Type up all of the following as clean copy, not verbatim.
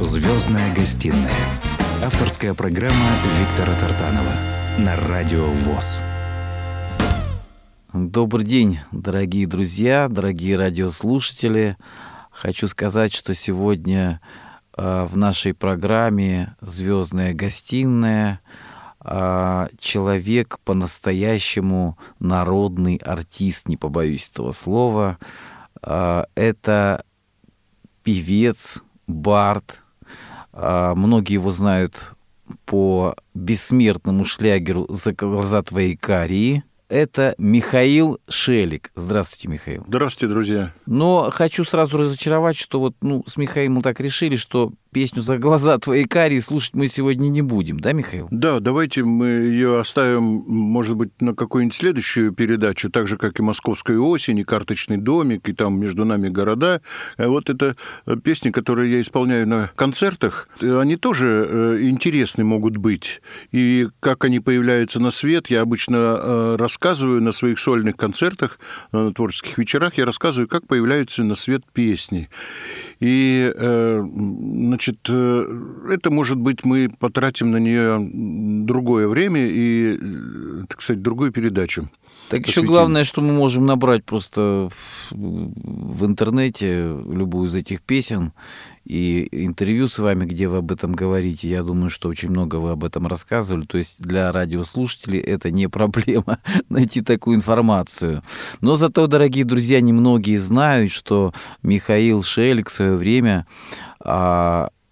«Звёздная гостиная». Авторская программа Виктора Тартанова на Радио ВОЗ. Добрый день, дорогие друзья, дорогие радиослушатели. Хочу сказать, что сегодня в нашей программе «Звёздная гостиная» человек по-настоящему народный артист, не побоюсь этого слова. Это певец, бард. Многие его знают по бессмертному шлягеру «За глаза твоей карие». Это Михаил Шелег. Здравствуйте, Михаил. Здравствуйте, друзья. Но хочу сразу разочаровать, что с Михаилом так решили, что песню «За глаза твоей карие» слушать мы сегодня не будем, да, Михаил? Да, давайте мы ее оставим, может быть, на какую-нибудь следующую передачу, так же, как и «Московская осень», и «Карточный домик», и там «Между нами города». Вот это песни, которые я исполняю на концертах, они тоже интересны могут быть. И как они появляются на свет, я обычно рассказываю на своих сольных концертах, на творческих вечерах, я рассказываю, как появляются на свет песни. И, значит, это, может быть, мы потратим на нее другое время и, так сказать, другую передачу. Так посвятим. Еще главное, что мы можем набрать просто в интернете любую из этих песен и интервью с вами, где вы об этом говорите. Я думаю, что очень много вы об этом рассказывали. То есть для радиослушателей это не проблема найти такую информацию. Но зато, дорогие друзья, немногие знают, что Михаил Шелег в свое время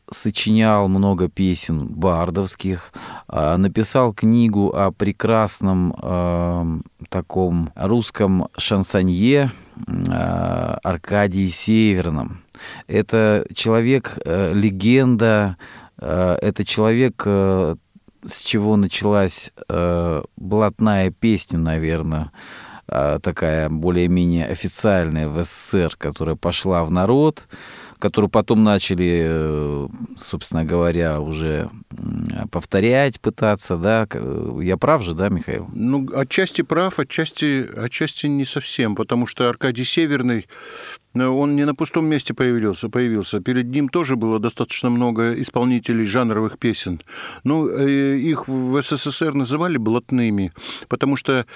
сочинял много песен бардовских, написал книгу о прекрасном таком русском шансонье Аркадии Северном. Это человек-легенда, это человек, с чего началась блатная песня, наверное, такая более-менее официальная в СССР, которая пошла в народ, которую потом начали, собственно говоря, уже повторять, пытаться, да? Я прав же, да, Михаил? Ну, отчасти прав, отчасти не совсем, потому что Аркадий Северный, он не на пустом месте появился. Перед ним тоже было достаточно много исполнителей жанровых песен. Ну, их в СССР называли блатными, потому что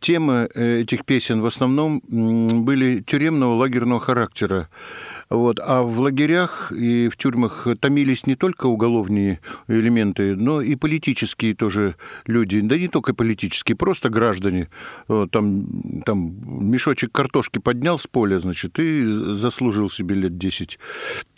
темы этих песен в основном были тюремного, лагерного характера. Вот. А в лагерях и в тюрьмах томились не только уголовные элементы, но и политические тоже люди. Да не только политические, просто граждане. Там мешочек картошки поднял с поля, значит, и заслужил себе лет 10.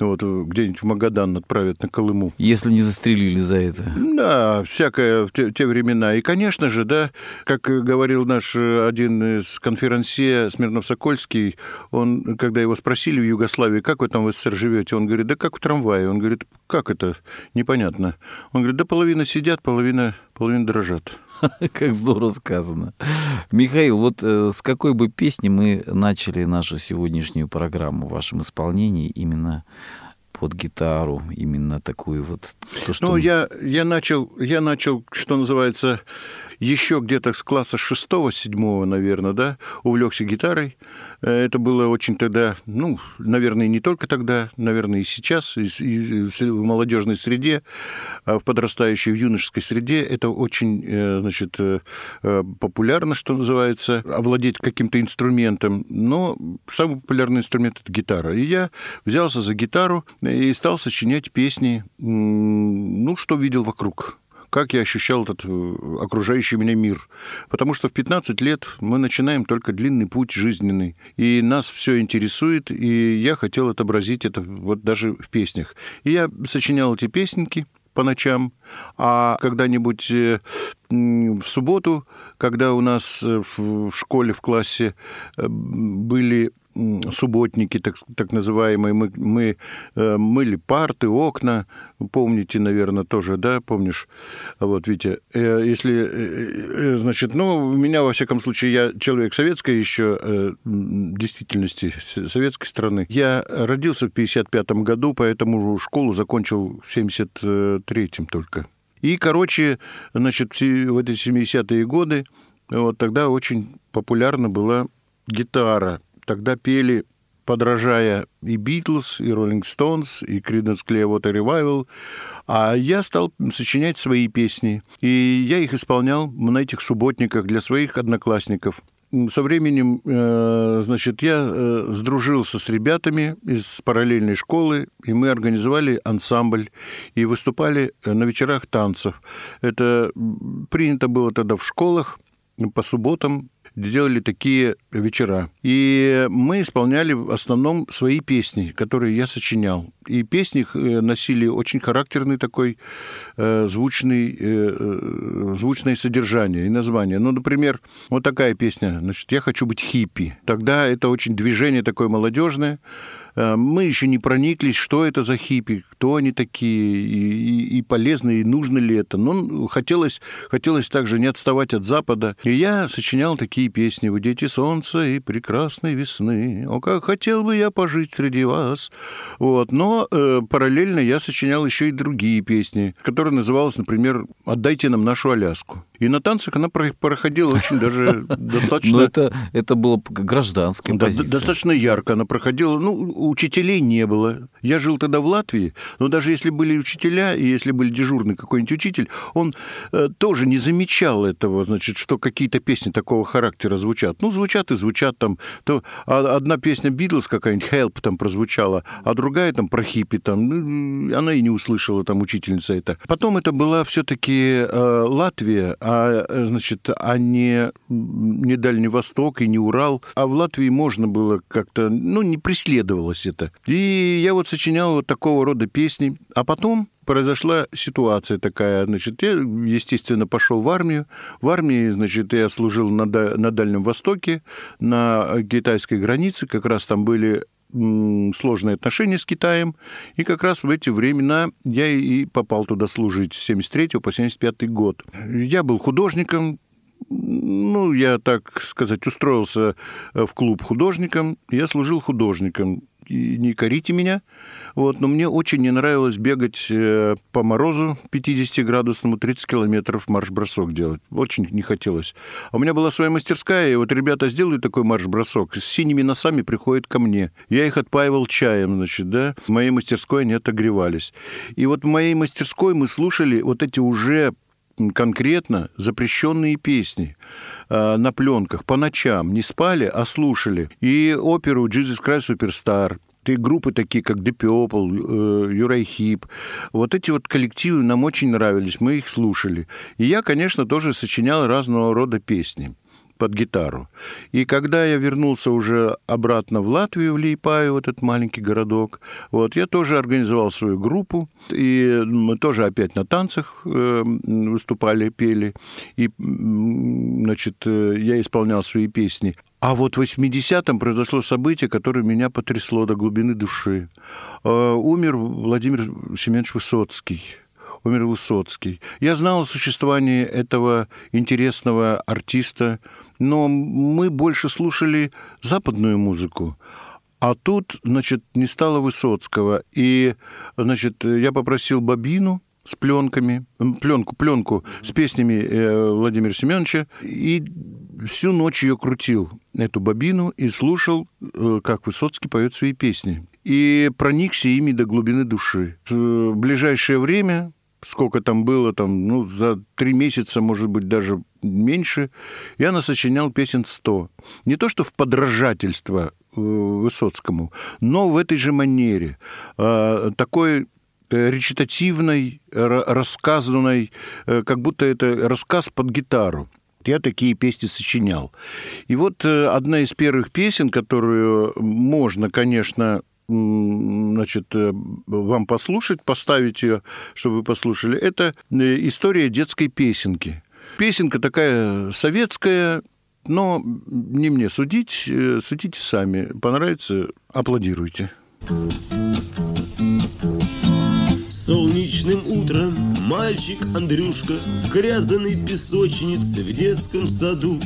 Вот, где-нибудь в Магадан отправят, на Колыму. Если не застрелили за это. Да, всякое в те времена. И, конечно же, да, как говорил наш один из конферансье Смирнов-Сокольский, он, когда его спросили в Югославии, как вы там в СССР живете? Он говорит, да как в трамвае. Он говорит, как это? Непонятно. Он говорит, да половина сидят, половина дрожат. Как здорово сказано. Михаил, вот с какой бы песни мы начали нашу сегодняшнюю программу в вашем исполнении именно под гитару, именно такую вот... То, что... Ну, я начал, что называется, еще где-то с класса 6-7, наверное, да, увлекся гитарой. Это было очень тогда, наверное, не только тогда, наверное, и сейчас, и в молодежной среде, в подрастающей, в юношеской среде. Это очень, значит, популярно, что называется, овладеть каким-то инструментом. Но самый популярный инструмент – это гитара. И я взялся за гитару и стал сочинять песни, что видел вокруг, как я ощущал этот окружающий меня мир. Потому что в 15 лет мы начинаем только длинный путь жизненный. И нас все интересует, и я хотел отобразить это вот даже в песнях. И я сочинял эти песенки по ночам, а когда-нибудь в субботу, когда у нас в школе, в классе были... субботники, так называемые, мы мыли парты, окна, помните, наверное, тоже, да, помнишь, вот, Витя, если, значит, у меня, во всяком случае, я человек советской еще действительности, советской страны, я родился в 1955 году, поэтому школу закончил в 1973 только, и, короче, значит, в эти 70-е годы, вот тогда очень популярна была гитара. Тогда пели подражая и Битлз, и Роллинг Стоунс, и Криденс Клируотер Ревайвл, а я стал сочинять свои песни. И я их исполнял на этих субботниках для своих одноклассников. Со временем, значит, я сдружился с ребятами из параллельной школы, и мы организовали ансамбль и выступали на вечерах танцев. Это принято было тогда в школах, по субботам делали такие вечера. И мы исполняли в основном свои песни, которые я сочинял. И песни носили очень характерный такой звучное содержание и название. Ну, например, вот такая песня, значит, «Я хочу быть хиппи». Тогда это очень движение такое молодежное. Мы еще не прониклись, что это за хиппи, кто они такие, и полезно, и нужно ли это. Но хотелось также не отставать от Запада. И я сочинял такие песни: «Вы дети солнца и прекрасной весны, о, как хотел бы я пожить среди вас». Вот. Но параллельно я сочинял еще и другие песни, которые назывались, например, «Отдайте нам нашу Аляску». И на танцах она проходила очень даже достаточно... Но это было гражданская позиция. Достаточно ярко она проходила. Ну, учителей не было. Я жил тогда в Латвии, но даже если были учителя, и если был дежурный какой-нибудь учитель, он тоже не замечал этого, значит, что какие-то песни такого характера звучат. Ну, звучат и звучат там. То одна песня Битлз какая-нибудь, «Help» там прозвучала, а другая там про хиппи там. Она и не услышала там учительница это. Потом это была все-таки Латвия, а не Дальний Восток и не Урал. А в Латвии можно было как-то... Ну, не преследовалось это. И я вот сочинял вот такого рода песни. А потом произошла ситуация такая. Значит, я, естественно, пошел в армию. В армии, значит, я служил на Дальнем Востоке, на китайской границе. Как раз там были сложные отношения с Китаем. И как раз в эти времена я и попал туда служить с 73 по 75 год. Я был художником. Ну, я, так сказать, устроился в клуб художником. Я служил художником. И не корите меня. Вот. Но мне очень не нравилось бегать по морозу 50-градусному, 30 километров марш-бросок делать. Очень не хотелось. А у меня была своя мастерская, и вот ребята сделали такой марш-бросок, с синими носами приходят ко мне. Я их отпаивал чаем, значит, да. В моей мастерской они отогревались. И вот в моей мастерской мы слушали вот эти уже конкретно запрещенные песни на пленках. По ночам не спали, а слушали. И оперу «Jesus Christ Superstar», и группы такие, как The Purple, Юрай Хип. Вот эти вот коллективы нам очень нравились, мы их слушали. И я, конечно, тоже сочинял разного рода песни под гитару. И когда я вернулся уже обратно в Латвию, в Лиепаю, вот этот маленький городок, вот, я тоже организовал свою группу, и мы тоже опять на танцах выступали, пели, и, значит, я исполнял свои песни. А вот в 80-м произошло событие, которое меня потрясло до глубины души. Умер Владимир Семенович Высоцкий. Я знал о существовании этого интересного артиста, но мы больше слушали западную музыку. А тут, значит, не стало Высоцкого. И, значит, я попросил бобину с пленками, пленку с песнями Владимира Семеновича, и всю ночь ее крутил, эту бобину, и слушал, как Высоцкий поет свои песни. И проникся ими до глубины души. В ближайшее время... сколько там было, там, ну, за 3 месяца, может быть, даже меньше, я насочинял песен 100. Не то что в подражательство Высоцкому, но в этой же манере. Такой речитативной, рассказанной, как будто это рассказ под гитару. Я такие песни сочинял. И вот одна из первых песен, которую можно, конечно... значит, вам послушать, поставить ее, чтобы вы послушали. Это история детской песенки. Песенка такая советская, но не мне судить. Судите сами. Понравится? Аплодируйте. Солнечным утром мальчик Андрюшка в грязной песочнице в детском саду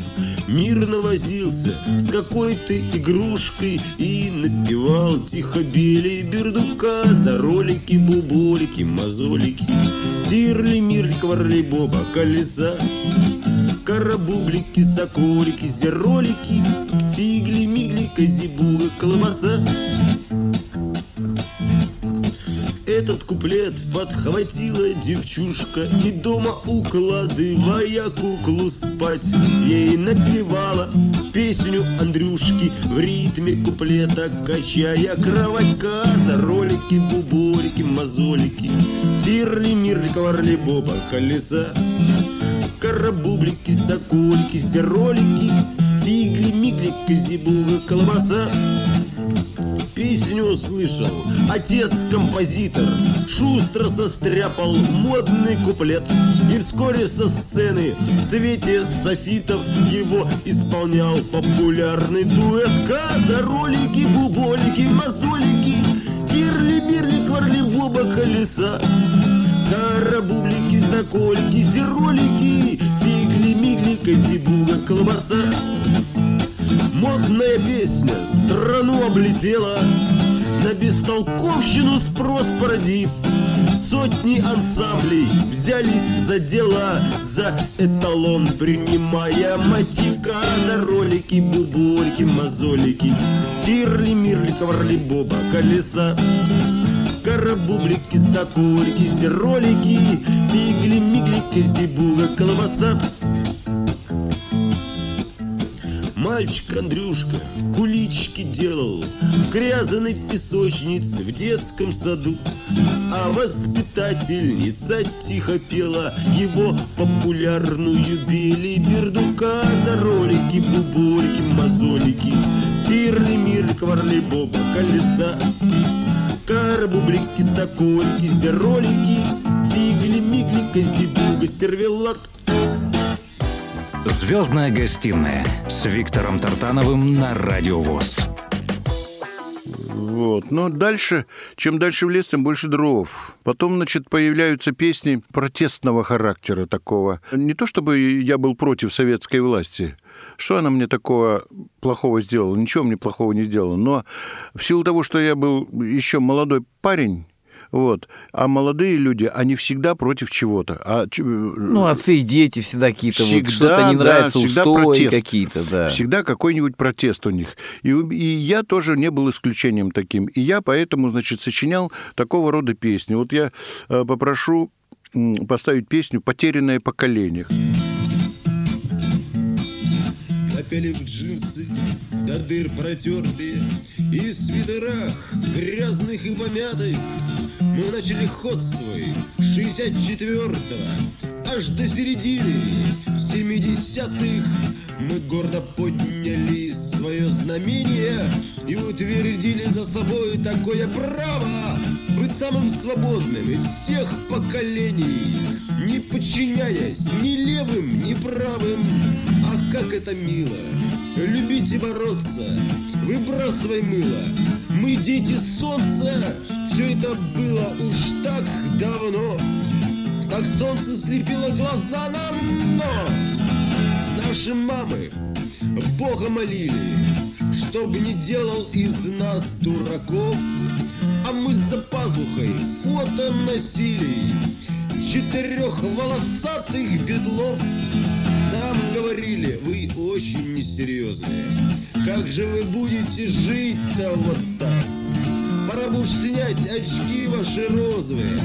мирно возился с какой-то игрушкой и напевал тихо Белибердука. За ролики, буболики, мозолики, тирли-мирли, кварли-боба, колеса, карабублики, соколики, зеролики, фигли-мигли, козибуга колбаса. Этот куплет подхватила девчушка и дома, укладывая куклу спать, ей напевала песню Андрюшки в ритме куплета, качая кроватька за ролики, буборики, мозолики, тирли, мирли, коварли, боба, колеса, коробублики, сокольки, зеролики, фигли, мигли, козибуга, колбаса. Песню услышал отец-композитор, шустро состряпал модный куплет, и вскоре со сцены в свете софитов его исполнял популярный дуэт. Козоролики, буболики, мозолики, тирли-мирли, кварли-боба, колеса, коробублики, заколики, зеролики, фигли-мигли, козибуга, колбаса. Модная песня страну облетела, на бестолковщину спрос породив. Сотни ансамблей взялись за дело, за эталон принимая мотив. Козоролики, бубольки, мозолики, тирли, мирли, коварли, боба, колеса, коробублики, соколики, зеролики, фигли, мигли, козибуга, колбаса. Мальчик Андрюшка кулички делал, грязаный в песочнице в детском саду, а воспитательница тихо пела его популярную билиберду. Козоролики, буборики, мозолики, тирли, мирли, кварли, боба, колеса, коробублики, сокольки, зеролики, фигли, мигли, козибуга, сервелат. «Звездная гостиная» с Виктором Тартановым на Радио ВОЗ. Вот. Но дальше, чем дальше в лес, тем больше дров. Потом, значит, появляются песни протестного характера такого. Не то чтобы я был против советской власти. Что она мне такого плохого сделала? Ничего мне плохого не сделала. Но в силу того, что я был еще молодой парень... Вот. А молодые люди, они всегда против чего-то. Отцы и дети всегда какие-то... Всегда, вот что-то не нравится, всегда устои протест. Какие-то, да. Всегда какой-нибудь протест у них. И я тоже не был исключением таким. И я поэтому, значит, сочинял такого рода песни. Вот я попрошу поставить песню «Потерянное поколение». Напялив джинсы до дыр протертые и в свитерах грязных и помятых, мы начали ход свой 64-го аж до середины 70-х. Мы гордо подняли свое знамение и утвердили за собой такое право быть самым свободным из всех поколений, не подчиняясь ни левым, ни правым. А как это мило! Любить и бороться, выбрасывай мыло, мы дети солнца. Все это было уж так давно, как солнце слепило глаза нам. Но наши мамы Бога молили, чтоб не делал из нас дураков, а мы за пазухой фото носили четырех волосатых бедлов. Нам говорили: вы очень несерьезные, как же вы будете жить-то вот так? Пора бы уж снять очки ваши розовые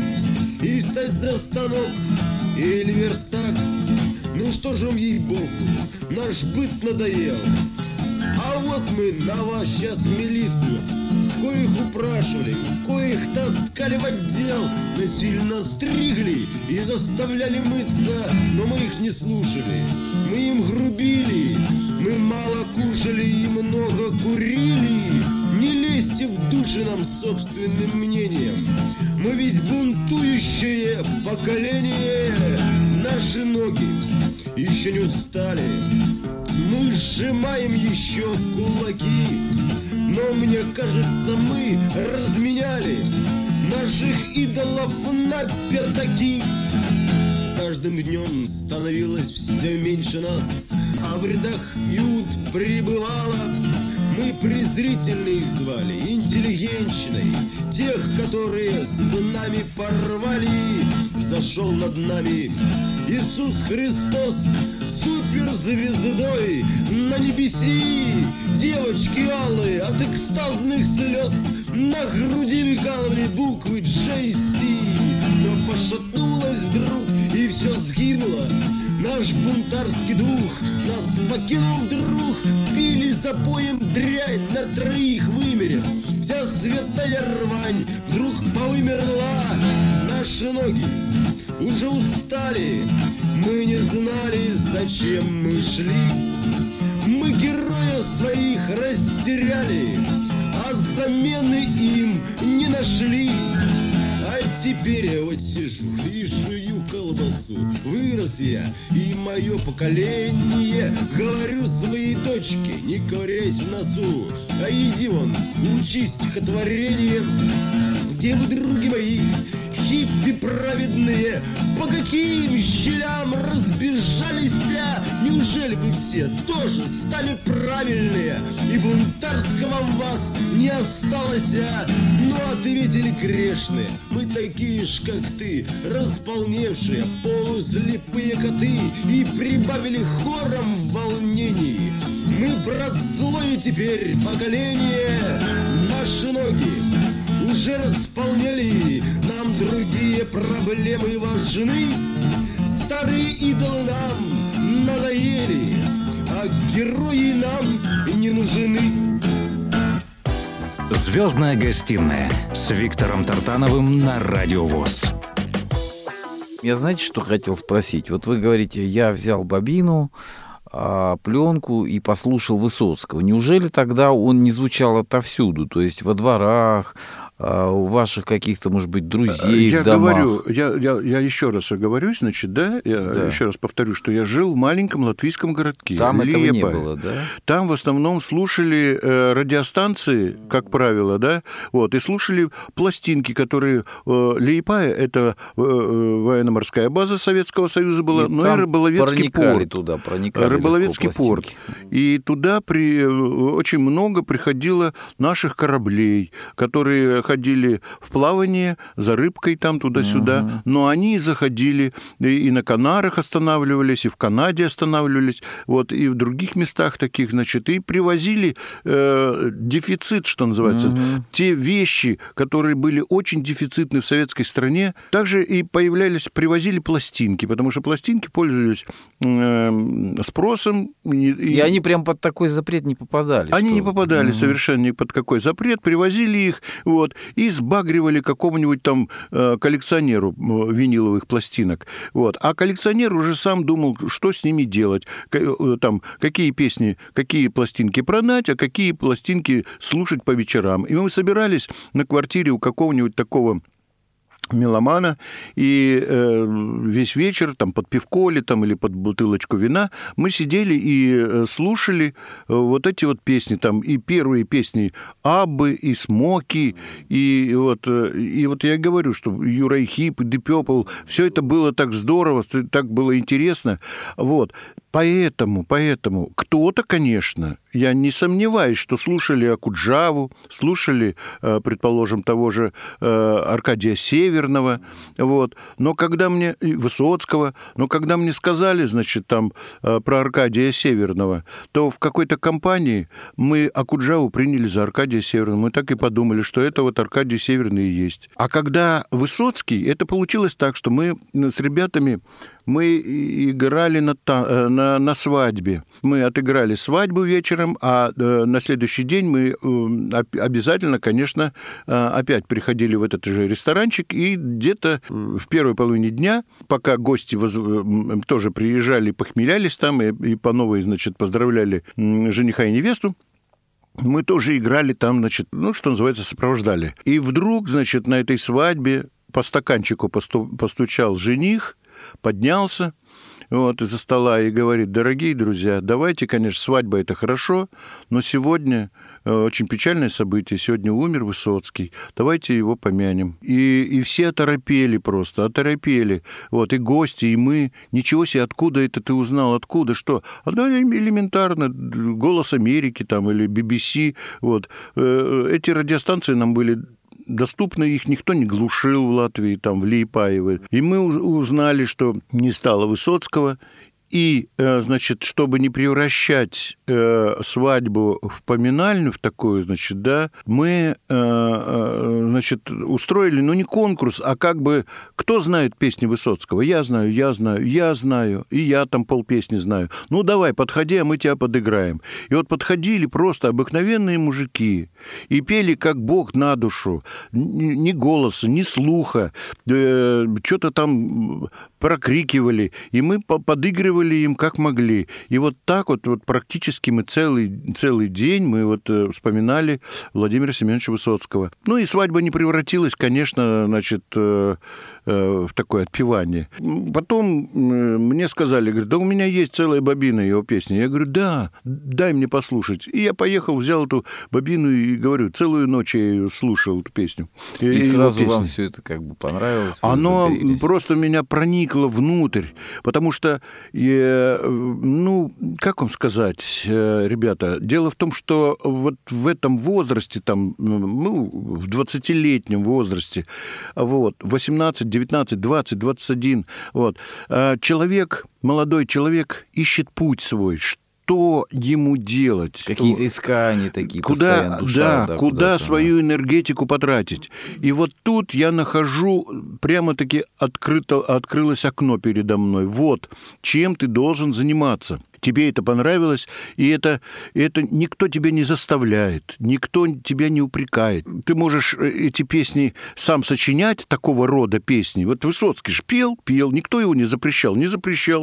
и встать за станок или верстак. Ну что же вам, ей-богу, наш быт надоел. А вот мы на вас сейчас милицию, коих упрашивали, коих таскали в отдел, насильно стригли и заставляли мыться, но мы их не слушали, мы им грубили, мы мало кушали и много курили. Не лезьте в души нам собственным мнением, мы ведь бунтующее поколение. Наши ноги еще не устали, мы сжимаем еще кулаки, но мне кажется, мы разменяли наших идолов на пятаки. С каждым днем становилось все меньше нас, а в рядах ют прибывало. Мы презрительно звали интеллигентщиной тех, которые с нами порвали. Зашел над нами Иисус Христос, суперзвездой на небеси. Девочки алые от экстазных слез на груди векаловые буквы JC. Но пошатнулась вдруг и все сгинуло. Наш бунтарский дух нас покинул вдруг. Пили запоем дрянь на троих вымерев. Вся светная рвань вдруг повымерла. Наши ноги уже устали. Мы не знали, зачем мы шли. Мы героев своих растеряли, а замены им не нашли. А теперь я вот сижу и жую колбасу. Вырос я, и мое поколение. Говорю своей дочке, не ковыряйся в носу, а иди вон, учись стихотворениям. Где вы, други мои, хиппи праведные? По каким щелям разбежались? Неужели вы все тоже стали правильные? И бунтарского в вас не осталось? Но ответили грешные: мы такие ж, как ты, располневшие полузлепые коты. И прибавили хором в волнении: мы, брат, злое теперь поколение. Наши ноги уже располнели, нам другие проблемы важны. Старые идолы нам надоели, а герои нам не нужны. «Звездная гостиная» с Виктором Тартановым на Радио ВОЗ. Я, знаете, что хотел спросить? Вот вы говорите, я взял бобину, пленку и послушал Высоцкого. Неужели тогда он не звучал отовсюду? То есть во дворах, у ваших каких-то, может быть, друзей, я в домах? Я еще раз оговорюсь, значит, да? Еще раз повторю, что я жил в маленьком латвийском городке. Там Лепа. Этого не было, да? Там в основном слушали радиостанции, как правило, да? Вот, и слушали пластинки, которые... Лиепая — это военно-морская база Советского Союза была, и но и Рыболовецкий порт. Туда проникали. Рыболовецкий порт. И туда очень много приходило наших кораблей, которые ходили в плавание за рыбкой там туда-сюда. Uh-huh. Но они заходили и на Канарах останавливались, и в Канаде останавливались, вот, и в других местах таких, значит, и привозили дефицит, что называется. Uh-huh. Те вещи, которые были очень дефицитны в советской стране, также и привозили пластинки, потому что пластинки пользовались спросом. И они прям под такой запрет не попадали. Они не попадали совершенно ни под какой запрет. Привозили их, вот, и сбагривали какому-нибудь там коллекционеру виниловых пластинок. Вот. А коллекционер уже сам думал, что с ними делать. Там, какие песни, какие пластинки продать, а какие пластинки слушать по вечерам. И мы собирались на квартире у какого-нибудь такого... меломана, и весь вечер там, под пивко или, там, или под бутылочку вина мы сидели и слушали вот эти вот песни, там, и первые песни Аббы, и Смоки, и вот я говорю, что Юрай Хип, The Purple, все это было так здорово, так было интересно, вот. Поэтому кто-то, конечно, я не сомневаюсь, что слушали Окуджаву, слушали, предположим, того же Аркадия Северного, вот. Высоцкого, но когда мне сказали, значит, там про Аркадия Северного, то в какой-то компании мы Окуджаву приняли за Аркадия Северного, мы так и подумали, что это вот Аркадий Северный и есть. А когда Высоцкий, это получилось так, что мы с ребятами... Мы играли на свадьбе. Мы отыграли свадьбу вечером, а на следующий день мы обязательно, конечно, опять приходили в этот же ресторанчик, и где-то в первой половине дня, пока гости тоже приезжали, похмелялись там и по новой, значит, поздравляли жениха и невесту, мы тоже играли там, значит, что называется, сопровождали. И вдруг, значит, на этой свадьбе по стаканчику постучал жених, поднялся вот из-за стола и говорит: дорогие друзья, давайте, конечно, свадьба — это хорошо, но сегодня очень печальное событие, сегодня умер Высоцкий, давайте его помянем. И все оторопели, вот, и гости, и мы, ничего себе, откуда это ты узнал, откуда, что? А да, элементарно, «Голос Америки» там или BBC, вот, эти радиостанции нам были... доступно, их никто не глушил в Латвии, там, в Лиепаево. И мы узнали, что не стало Высоцкого, И, значит, чтобы не превращать свадьбу в поминальную, в такую, значит, да, мы, значит, устроили, ну, не конкурс, а как бы, кто знает песни Высоцкого? Я знаю, и я там полпесни знаю. Ну, давай, подходи, а мы тебя подыграем. И вот подходили просто обыкновенные мужики и пели как бог на душу. Ни голоса, ни слуха, что-то там прокрикивали, и мы подыгрывали им как могли. И вот так вот практически мы целый день мы вот вспоминали Владимира Семеновича Высоцкого. Ну и свадьба не превратилась, конечно, значит, в такое отпевание. Потом мне сказали, говорят, да у меня есть целая бобина его песни. Я говорю, да, дай мне послушать. И я поехал, взял эту бобину и говорю, целую ночь я слушал эту песню. И сразу песню. Вам все это как бы понравилось? Оно просто меня проникло внутрь, потому что, ну, как вам сказать, ребята, дело в том, что вот в этом возрасте, там, ну, в 20-летнем возрасте, вот, 18, 19, 20, 21, вот, человек, молодой человек ищет путь свой, что ему делать? Какие-то искания такие, куда, душа, да, куда свою энергетику потратить. И вот тут я нахожу, прямо-таки открылось окно передо мной. Вот чем ты должен заниматься. Тебе это понравилось, и это никто тебя не заставляет, никто тебя не упрекает. Ты можешь эти песни сам сочинять, такого рода песни. Вот Высоцкий же пел, никто его не запрещал,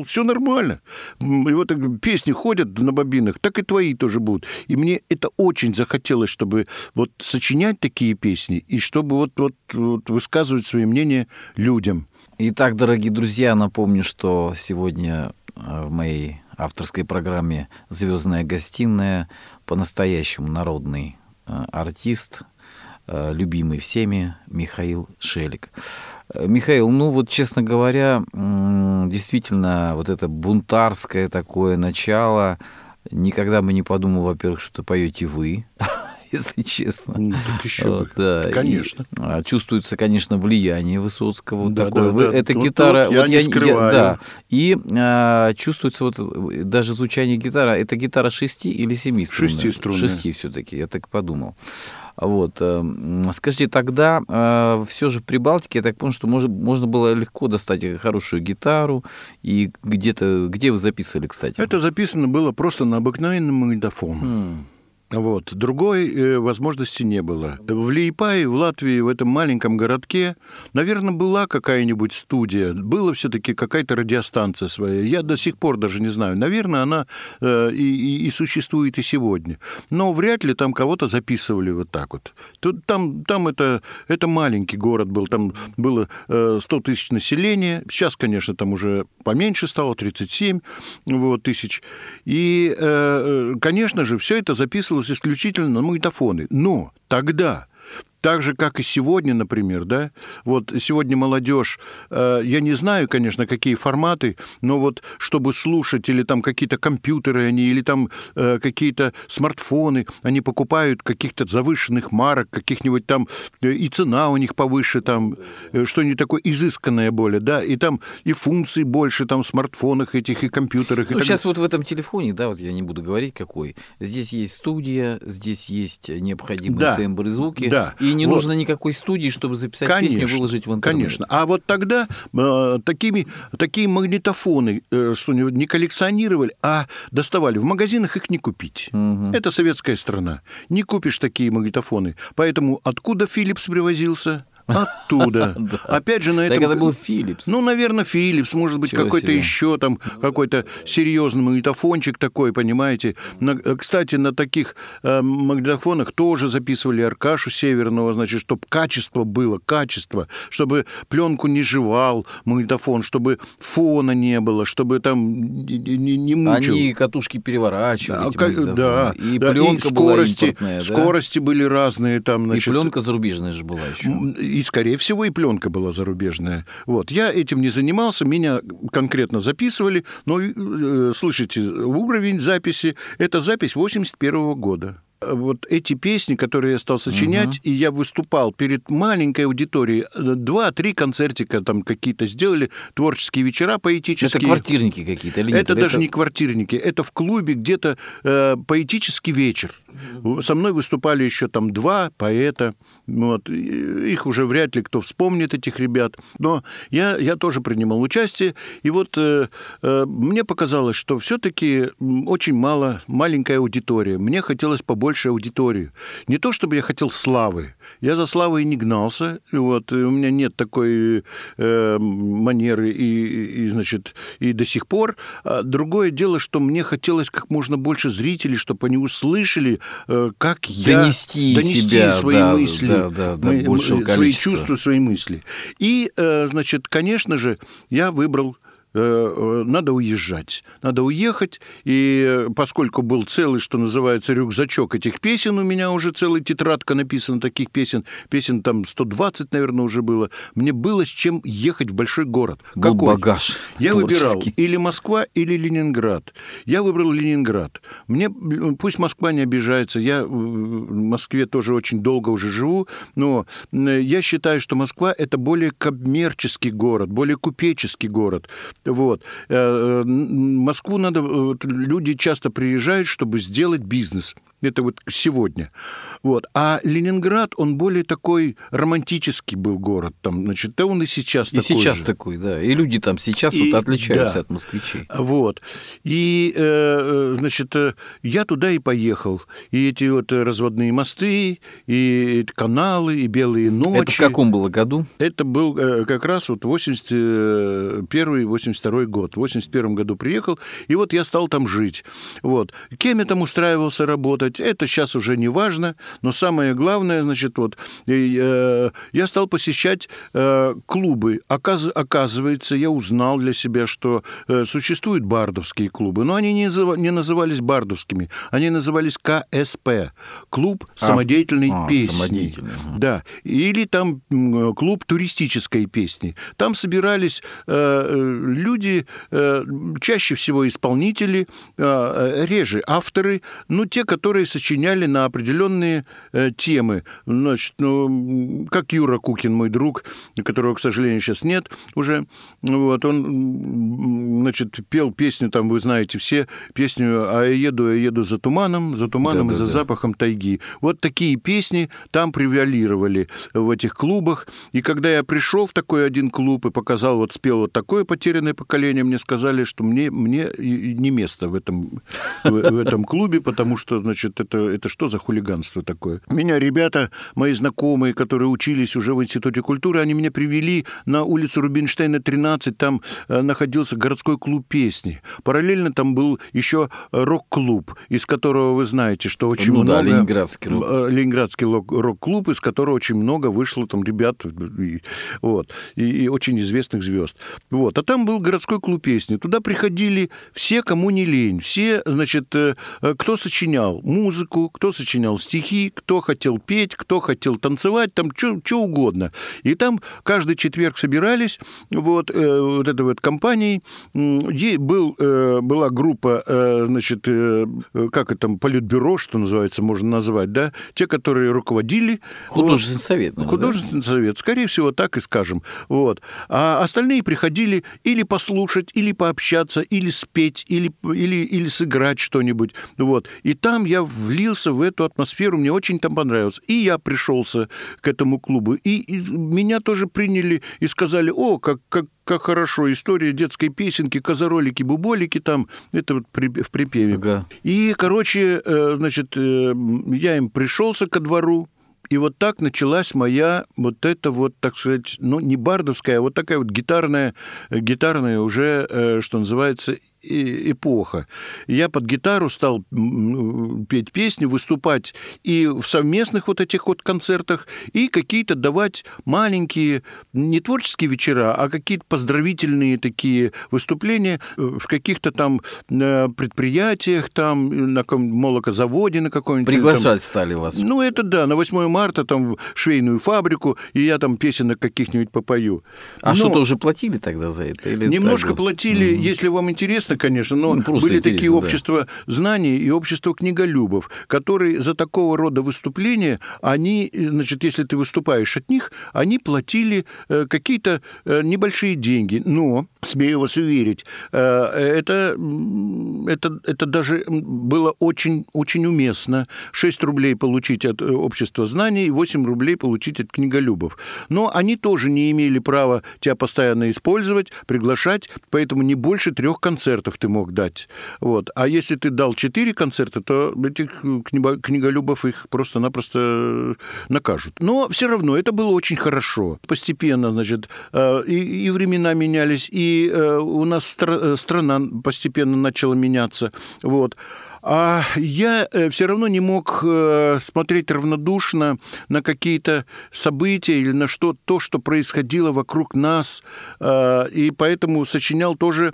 все нормально. И вот песни ходят на бобинах, так и твои тоже будут. И мне это очень захотелось, чтобы вот сочинять такие песни, и чтобы вот высказывать свои мнения людям. Итак, дорогие друзья, напомню, что сегодня в моей авторской программе «Звёздная гостиная» по-настоящему народный артист, любимый всеми Михаил Шелег. Михаил, ну вот, честно говоря, действительно, вот это бунтарское такое начало, никогда бы не подумал, во-первых, что поете вы, если честно. Ну, так еще вот, да. Конечно. И чувствуется, конечно, влияние Высоцкого. Да, такое. Да. Эта тут, гитара... Тут вот я не скрываю. Да. И чувствуется вот даже звучание гитары. Это гитара 6 или 7 струнная? 6 струнная. 6 все-таки, я так подумал. Вот. Скажите, тогда все же в Прибалтике, я так понял, что можно было легко достать хорошую гитару. И где-то... Где вы записывали, кстати? Это записано было просто на обыкновенный магнитофон. Вот. Другой возможности не было. В Лиепае, в Латвии, в этом маленьком городке, наверное, была какая-нибудь студия, была все-таки какая-то радиостанция своя. Я до сих пор даже не знаю. Наверное, она и существует и сегодня. Но вряд ли там кого-то записывали вот так вот. Там это маленький город был. Там было 100 тысяч населения. Сейчас, конечно, там уже поменьше стало, 37 тысяч. И, конечно же, все это записывалось исключительно на магнитофоны. Но тогда, так же, как и сегодня, например, да, вот сегодня молодежь, я не знаю, конечно, какие форматы, но вот чтобы слушать, или там какие-то компьютеры они, или там какие-то смартфоны, они покупают каких-то завышенных марок, каких-нибудь там, и цена у них повыше, там, что-нибудь такое изысканное более, да, и там и функций больше там в смартфонах этих, и компьютерах. Ну, и сейчас вот в этом телефоне, да, вот я не буду говорить, какой, здесь есть студия, здесь есть необходимые тембры звуки, да. И не нужно никакой студии, чтобы записать песню и выложить в интернет. Конечно. А вот тогда такие магнитофоны, что не коллекционировали, а доставали. В магазинах их не купить. Угу. Это советская страна. Не купишь такие магнитофоны. Поэтому откуда Philips привозился? Оттуда. Да. Опять же, на этом... Так это был Philips. Ну, наверное, Philips, может быть, какой-то еще там, какой-то серьезный магнитофончик такой, понимаете. Кстати, на таких магнитофонах тоже записывали Аркашу Северного, значит, чтобы качество было, чтобы пленку не жевал магнитофон, чтобы фона не было, чтобы там не мучил. Они катушки переворачивали. Да. И пленка была импортная. Скорости были разные там, значит. И пленка зарубежная же была еще. И, скорее всего, и пленка была зарубежная. Вот. Я этим не занимался, меня конкретно записывали, но, слышите, уровень записи, это запись 81 года. Вот эти песни, которые я стал сочинять, и я выступал перед маленькой аудиторией. 2-3 концертика там какие-то сделали, творческие вечера поэтические. Это квартирники какие-то или нет? Это даже не квартирники, это в клубе где-то поэтический вечер. Со мной выступали еще там 2 поэта. Вот. Их уже вряд ли кто вспомнит, этих ребят. Но я тоже принимал участие. И вот мне показалось, что все-таки очень маленькая аудитория. Мне хотелось побольше аудитории. Не то, чтобы я хотел славы. Я за славой не гнался. Вот. У меня нет такой манеры и до сих пор. Другое дело, что мне хотелось как можно больше зрителей, чтобы они услышали, как донести свои мысли, свои чувства, свои мысли. И, конечно же, я выбрал: надо уезжать, надо уехать. И поскольку был целый, что называется, рюкзачок этих песен, у меня уже целая тетрадка написана таких песен там 120, наверное, уже было, мне было с чем ехать в большой город. Был какой? Багаж я выбирал или Москва, или Ленинград. Я выбрал Ленинград. Мне, пусть Москва не обижается, я в Москве тоже очень долго уже живу, но я считаю, что Москва — это более коммерческий город, более купеческий город. Вот. Москву надо... Люди часто приезжают, чтобы сделать бизнес. Это вот сегодня. Вот. А Ленинград, он более такой романтический был город. Там, да он и сейчас такой же. И сейчас такой, да. И люди там сейчас отличаются от москвичей. Вот. И, я туда и поехал. И эти разводные мосты, и каналы, и белые ночи. Это в каком было году? Это был как раз 81-82 год. В 81 году приехал, и я стал там жить. Вот. Кем я там устраивался работать? Это сейчас уже не важно, но самое главное, я стал посещать клубы. Оказывается, я узнал для себя, что существуют бардовские клубы, но они не назывались бардовскими, они назывались КСП, клуб самодеятельной песни. Самодеятельной. Да, или там клуб туристической песни. Там собирались люди, чаще всего исполнители, реже авторы, но те, которые сочиняли на определенные темы. Как Юра Кукин, мой друг, которого, к сожалению, сейчас нет уже, он, пел песню, там, вы знаете все, песню «А я еду за туманом и за запахом тайги». Вот такие песни там превалировали в этих клубах. И когда я пришел в такой один клуб и показал, спел такое «Потерянное поколение», мне сказали, что мне не место в этом клубе, потому что это что за хулиганство такое? Меня ребята, мои знакомые, которые учились уже в Институте культуры, они меня привели на улицу Рубинштейна, 13, там находился городской клуб песни. Параллельно там был еще рок-клуб, из которого вы знаете, что очень много... Ленинградский рок-клуб, из которого очень много вышло там ребят и очень известных звезд. Вот. А там был городской клуб песни. Туда приходили все, кому не лень. Все, кто сочинял музыку, кто сочинял стихи, кто хотел петь, кто хотел танцевать, там что угодно. И там каждый четверг собирались компанией. Была группа, политбюро, что называется, можно назвать, да, те, которые руководили. Художественный совет. Художественный совет, скорее всего, так и скажем. Вот. А остальные приходили или послушать, или пообщаться, или спеть, или сыграть что-нибудь. Вот. И там я влился в эту атмосферу, мне очень там понравилось. И я пришелся к этому клубу. И меня тоже приняли и сказали: о, как хорошо, история детской песенки, козаролики, буболики там, это в припеве. Ага. И, я им пришелся ко двору. И так началась моя не бардовская, а такая гитарная уже, что называется, эпоха. Я под гитару стал петь песни, выступать и в совместных этих концертах, и какие-то давать маленькие, не творческие вечера, а какие-то поздравительные такие выступления в каких-то там предприятиях, там на молокозаводе на каком-нибудь. Приглашать там стали вас. Это да, на 8 марта там в швейную фабрику, и я там песенок каких-нибудь попою. А что-то уже платили тогда за это? Или немножко платили, если вам интересно. интересно, конечно, но были такие общества знаний и общества книголюбов, которые за такого рода выступления, они, значит, если ты выступаешь от них, они платили какие-то небольшие деньги. Но, смею вас уверить, это даже было очень, очень уместно. 6 рублей получить от общества знаний и 8 рублей получить от книголюбов. Но они тоже не имели права тебя постоянно использовать, приглашать, поэтому не больше 3 концертов ты мог дать. Вот. А если ты дал 4 концерта, то этих книголюбов их просто-напросто накажут. Но все равно это было очень хорошо. Постепенно, значит, и времена менялись, и у нас страна постепенно начала меняться. Вот. А я все равно не мог смотреть равнодушно на какие-то события или на то, что происходило вокруг нас, и поэтому сочинял тоже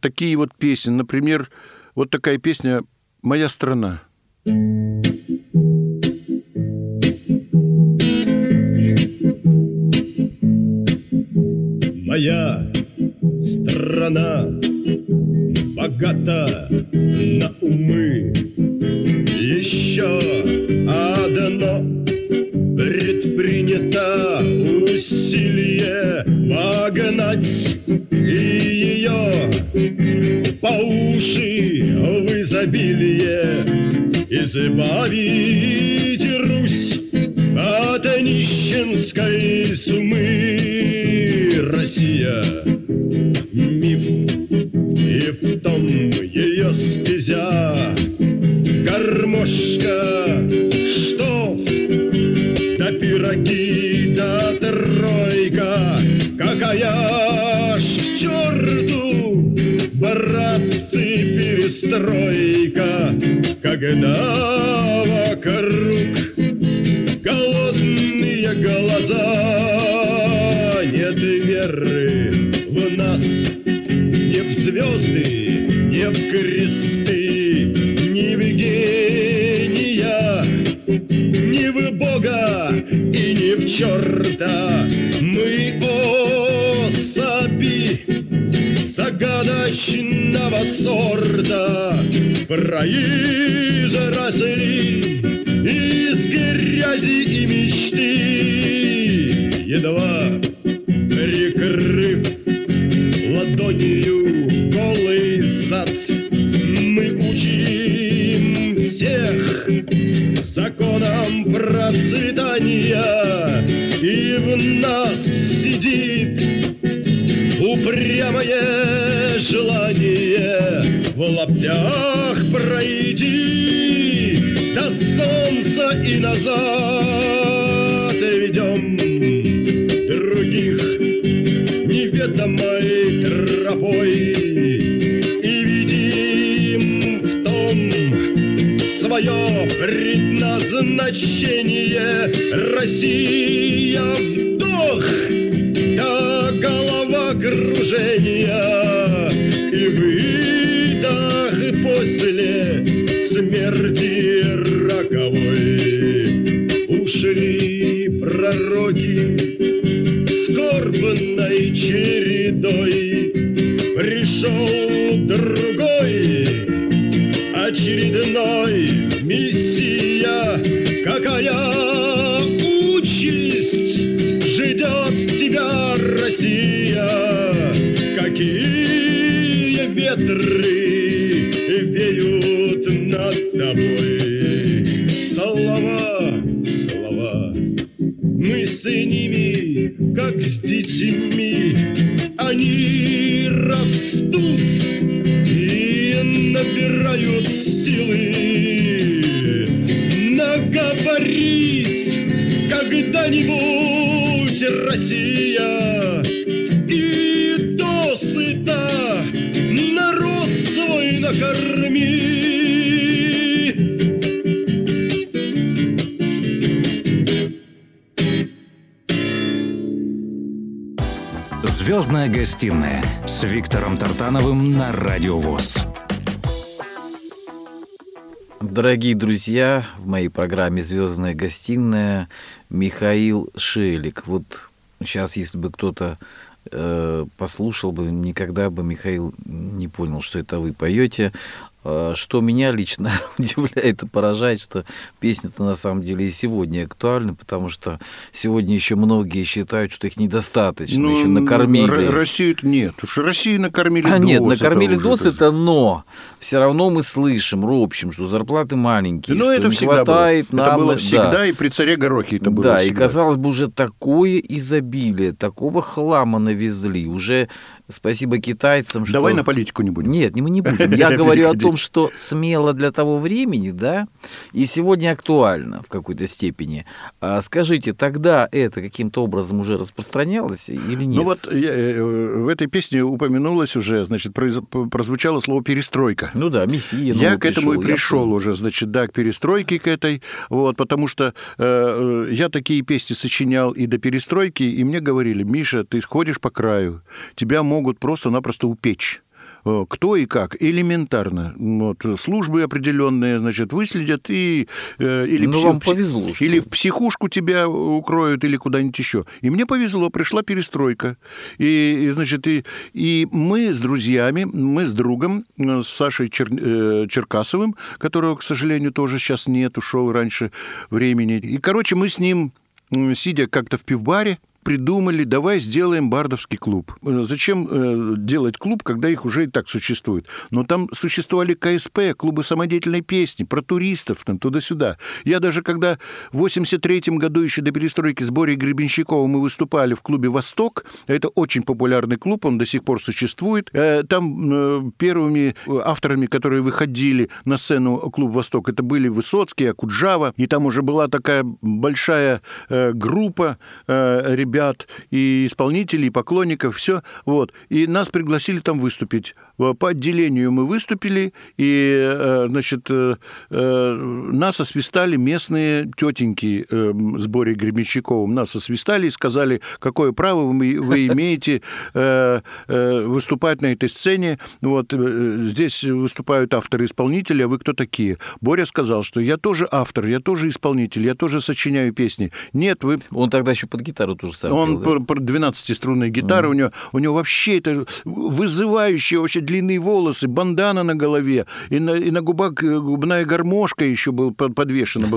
такие вот песни. Например, вот такая песня «Моя страна». Моя страна богата на умы. Еще одно предпринято усилие вогнать ее по уши в изобилие, избавить Русь от нищенской сумы. Россия миф, и в том ее стезя, гармошка, что до пироги, до тройка, какая ж к черту, братцы, перестройка, когда вокруг голодные глаза, нет веры в нас. Звезды, не в кресты, не в гения, не в Бога и не в черта. Мы особи загадочного сорта произросли из грязи и мечты, едва прикрыв ладонью голый зад. Мы учим всех законам процветания, и в нас сидит упрямое желание в лаптях пройти до солнца и назад. Ведем других неведомой тропой. Твое предназначение, Россия, вдох до головокружения и выдох после смерти роковой. Ушли пророки скорбной чередой, пришел другой, очередной мессия, какая участь ждет тебя, Россия? Какие ветры веют над тобой? Слова, слова, мы с ними, как с детьми, они растут, набирают силы. Наговорись когда-нибудь, Россия, и досыта народ свой накорми. «Звездная гостиная» с Виктором Тартановым на Радио ВОЗ. Дорогие друзья, в моей программе «Звездная гостиная» Михаил Шелег. Вот сейчас, если бы кто-то послушал бы, никогда бы Михаил не понял, что это вы поете. Что меня лично удивляет и поражает, что песня-то на самом деле и сегодня актуальна, потому что сегодня еще многие считают, что их недостаточно, еще накормили. Россию-то нет, уж Россию накормили досыта. Нет, накормили досыта, но все равно мы слышим, ропщим, что зарплаты маленькие, но что это не хватает было. Это было всегда, да. И при царе Горохе это было. Да, всегда. И казалось бы, уже такое изобилие, такого хлама навезли, уже... Спасибо китайцам, что... Давай на политику не будем. Нет, мы не будем. Я говорю о том, что смело для того времени, да, и сегодня актуально в какой-то степени. Скажите, тогда это каким-то образом уже распространялось или нет? Ну вот в этой песне упомянулось уже, значит, прозвучало слово «перестройка». Ну да, «Мессия». Я к этому и пришел уже, значит, да, к перестройке к этой, вот, потому что я такие песни сочинял и до перестройки, и мне говорили: «Миша, ты сходишь по краю, тебя могут просто-напросто упечь». Кто и как, элементарно. Вот. Службы определенные, значит, выследят и... или вам повезло, или в психушку тебя укроют, или куда-нибудь еще. И мне повезло, пришла перестройка. И мы с друзьями, мы с другом, с Сашей Черкасовым, которого, к сожалению, тоже сейчас нет, ушел раньше времени. И, короче, мы с ним, сидя как-то в пивбаре, придумали: давай сделаем бардовский клуб. Зачем делать клуб, когда их уже и так существует? Но там существовали КСП, клубы самодеятельной песни, про туристов, там, туда-сюда. Я даже когда в 83-м году, еще до перестройки, с Борей Гребенщиковым мы выступали в клубе «Восток», это очень популярный клуб, он до сих пор существует. Там первыми авторами, которые выходили на сцену клуб «Восток», это были Высоцкий, Окуджава, и там уже была такая большая группа ребят, и исполнителей, и поклонников, все. Вот. И нас пригласили там выступить. По отделению мы выступили, и, значит, нас освистали местные тетеньки с Борей Гребенщиковым. Нас освистали и сказали: какое право вы имеете выступать на этой сцене. Вот здесь выступают авторы-исполнители, а вы кто такие? Боря сказал, что я тоже автор, я тоже исполнитель, я тоже сочиняю песни. Нет, вы... Он тогда еще под гитару тоже сам. Он пел, да? 12-струнная гитара, у него вообще это вызывающие вообще длинные волосы, бандана на голове, и на губах губная гармошка еще была подвешена.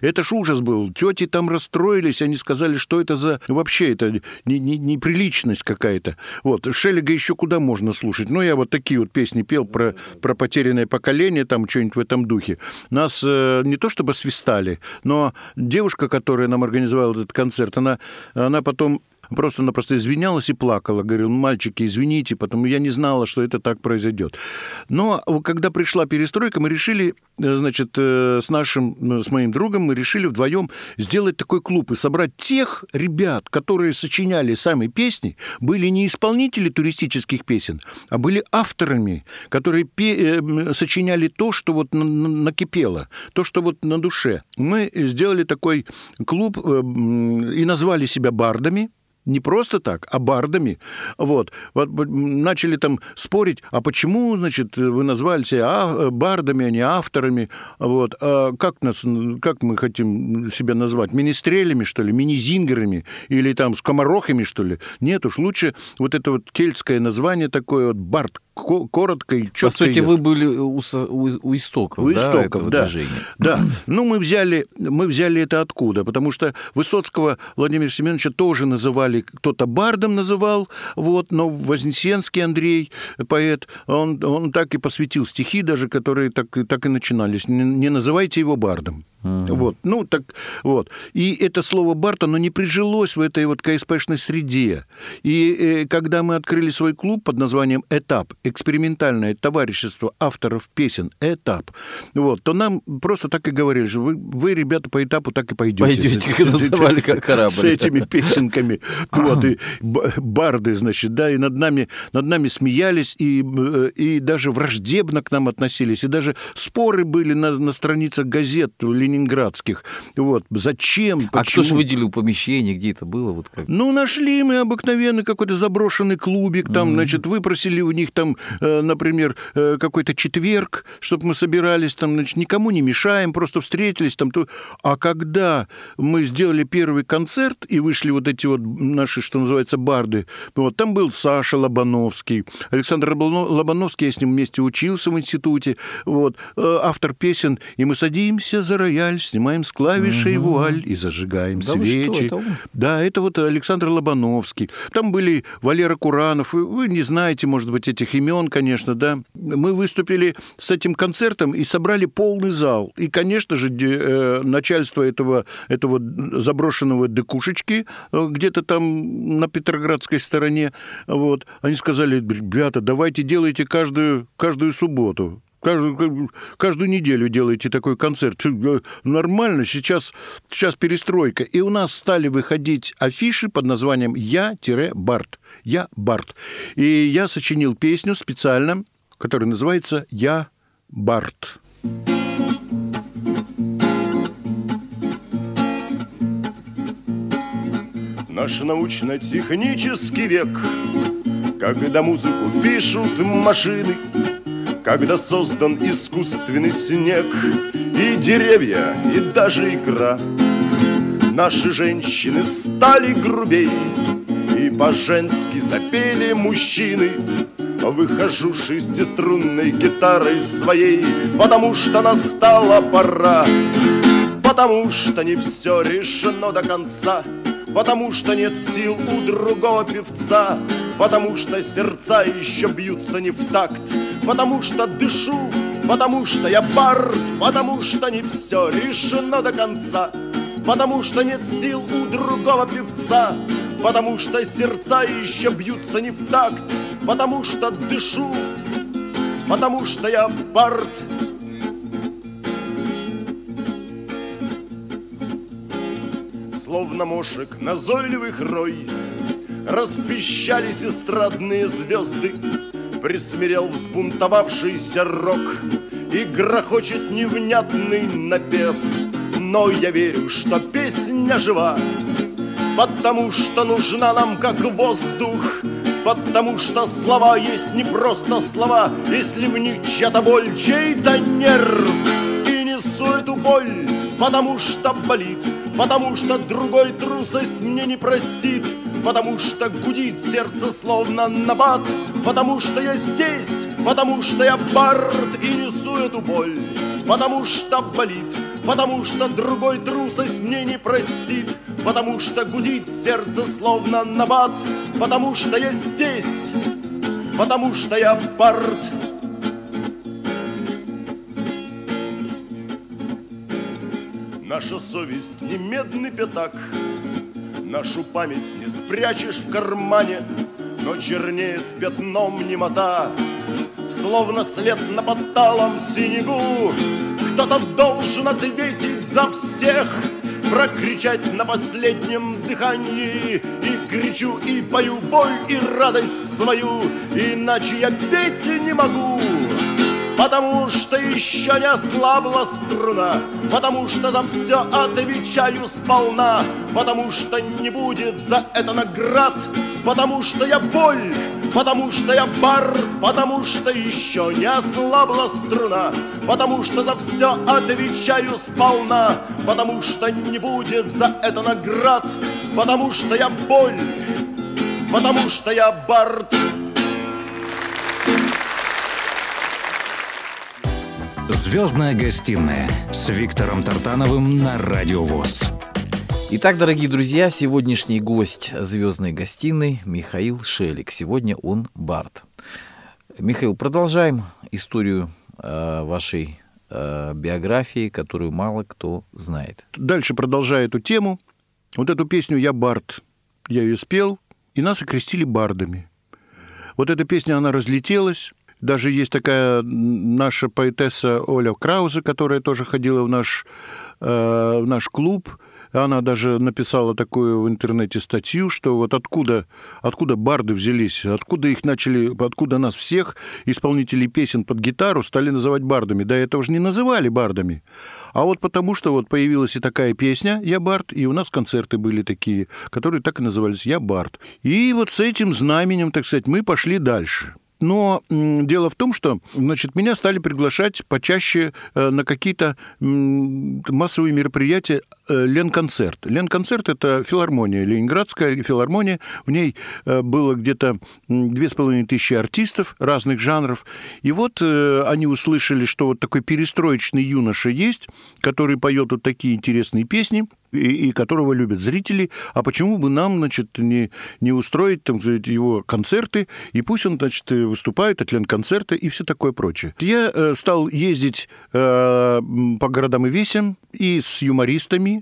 Это ж ужас был. Тети там расстроились, они сказали, что это за... Вообще это неприличность какая-то. Вот. Шелега еще куда можно слушать? Ну, я вот такие вот песни пел про потерянное поколение, там что-нибудь в этом духе. Нас не то чтобы свистали, но девушка, которая нам организовала этот концерт, она потом просто-напросто извинялась и плакала. Говорила: мальчики, извините, потому я не знала, что это так произойдет. Но когда пришла перестройка, мы решили, значит, с моим другом, мы решили вдвоем сделать такой клуб и собрать тех ребят, которые сочиняли сами песни, были не исполнители туристических песен, а были авторами, которые сочиняли то, что вот накипело, то, что вот на душе. Мы сделали такой клуб и назвали себя бардами. Не просто так, а бардами. Вот. Начали там спорить, а почему, значит, вы назвали себя бардами, а не авторами? Вот. А как мы хотим себя назвать? Министрелями, что ли? Мини-зингерами? Или там скоморохами, что ли? Нет уж, лучше вот это вот кельтское название такое вот бард. Коротко и чётко. По сути, вы были у истоков, да, этого движения. Да. Ну, мы взяли это откуда? Потому что Высоцкого Владимира Семеновича тоже называли, кто-то бардом называл, вот, но Вознесенский Андрей, поэт, он так и посвятил стихи даже, которые так и начинались. Не называйте его бардом. Вот. Ну, так вот. И это слово «бард», оно не прижилось в этой вот КСПшной среде. И когда мы открыли свой клуб под названием «Этап», экспериментальное товарищество авторов песен «Этап», вот, то нам просто так и говорили, что вы, ребята, по этапу так и пойдете. Называли как корабль. С этими песенками. Вот, и барды, значит, да, и над нами смеялись, и даже враждебно к нам относились, и даже споры были на страницах газет, линейных, ленинградских. Вот. Зачем? Почему? А кто же выделил помещение, где это было? Вот как? Ну, нашли мы обыкновенно какой-то заброшенный клубик, там, значит, выпросили у них там, например, какой-то четверг, чтобы мы собирались, там, значит, никому не мешаем, просто встретились там. А когда мы сделали первый концерт и вышли вот эти вот наши, что называется, барды, вот, там был Саша Лобановский, Александр Лобановский, я с ним вместе учился в институте, вот, автор песен, и мы садимся за рояль, снимаем с клавишей вуаль и зажигаем свечи. Что, это он? Да, это вот Александр Лобановский. Там были Валера Куранов, вы не знаете, может быть, этих имен, конечно, да. Мы выступили с этим концертом и собрали полный зал. И, конечно же, начальство этого заброшенного декушечки где-то там на Петроградской стороне, вот, они сказали: ребята, давайте делайте каждую субботу. Каждую неделю делаете такой концерт. Нормально, сейчас перестройка. И у нас стали выходить афиши под названием «Я-Барт». «Я Барт». И я сочинил песню специально, которая называется «Я Барт». Наш научно-технический век, когда музыку пишут машины, когда создан искусственный снег, и деревья, и даже икра. Наши женщины стали грубей, и по-женски запели мужчины. Выхожу шестиструнной гитарой своей, потому что настала пора, потому что не все решено до конца, потому что нет сил у другого певца, потому что сердца еще бьются не в такт, потому что дышу, потому что я бард, потому что не все решено до конца, потому что нет сил у другого певца, потому что сердца еще бьются не в такт, потому что дышу, потому что я бард. Словно мошек назойливых рой распищались эстрадные звезды, присмирел взбунтовавшийся рок и грохочет невнятный напев. Но я верю, что песня жива, потому что нужна нам как воздух, потому что слова есть не просто слова, если в них чья-то боль, чей-то нерв. И несу эту боль, потому что болит, потому что другой трусость мне не простит, потому что гудит сердце словно набат, потому что я здесь, потому что я бард и несу эту боль, потому что болит, потому что другой трусость мне не простит, потому что гудит сердце словно набат, потому что я здесь, потому что я бард. Наша совесть не медный пятак, нашу память не спрячешь в кармане, но чернеет пятном немота, словно след на подталом снегу. Кто-то должен ответить за всех, прокричать на последнем дыхании. И кричу, и пою боль, и радость свою, иначе я петь не могу. Потому что еще не ослабла струна, потому что за все отвечаю сполна, потому что не будет за это наград, потому что я боль, потому что я бард, потому что еще не ослабла струна, потому что за все отвечаю сполна, потому что не будет за это наград, потому что я боль, потому что я бард. «Звездная гостиная» с Виктором Тартановым на Радио ВОЗ. Итак, дорогие друзья, сегодняшний гость «Звездной гостиной» Михаил Шелег. Сегодня он бард. Михаил, продолжаем историю вашей биографии, которую мало кто знает. Дальше, продолжая эту тему, вот эту песню «Я бард», я ее спел, и нас окрестили бардами. Вот эта песня, она разлетелась. Даже есть такая наша поэтесса Оля Краузе, которая тоже ходила в наш клуб. Она даже написала такую в интернете статью, что вот откуда барды взялись, откуда нас всех, исполнителей песен под гитару, стали называть бардами. До этого же не называли бардами. А вот потому что вот появилась и такая песня «Я бард», и у нас концерты были такие, которые так и назывались «Я бард». И вот с этим знаменем, так сказать, мы пошли дальше. Но дело в том, что, значит, меня стали приглашать почаще на какие-то массовые мероприятия. Ленконцерт. Ленконцерт – это филармония, ленинградская филармония. В ней было где-то 2500 артистов разных жанров. И вот они услышали, что вот такой перестроечный юноша есть, который поет вот такие интересные песни, и которого любят зрители. А почему бы нам, значит, не устроить там его концерты, и пусть он, значит, выступает от Ленконцерта и все такое прочее. Я стал ездить по городам и весям, и с юмористами.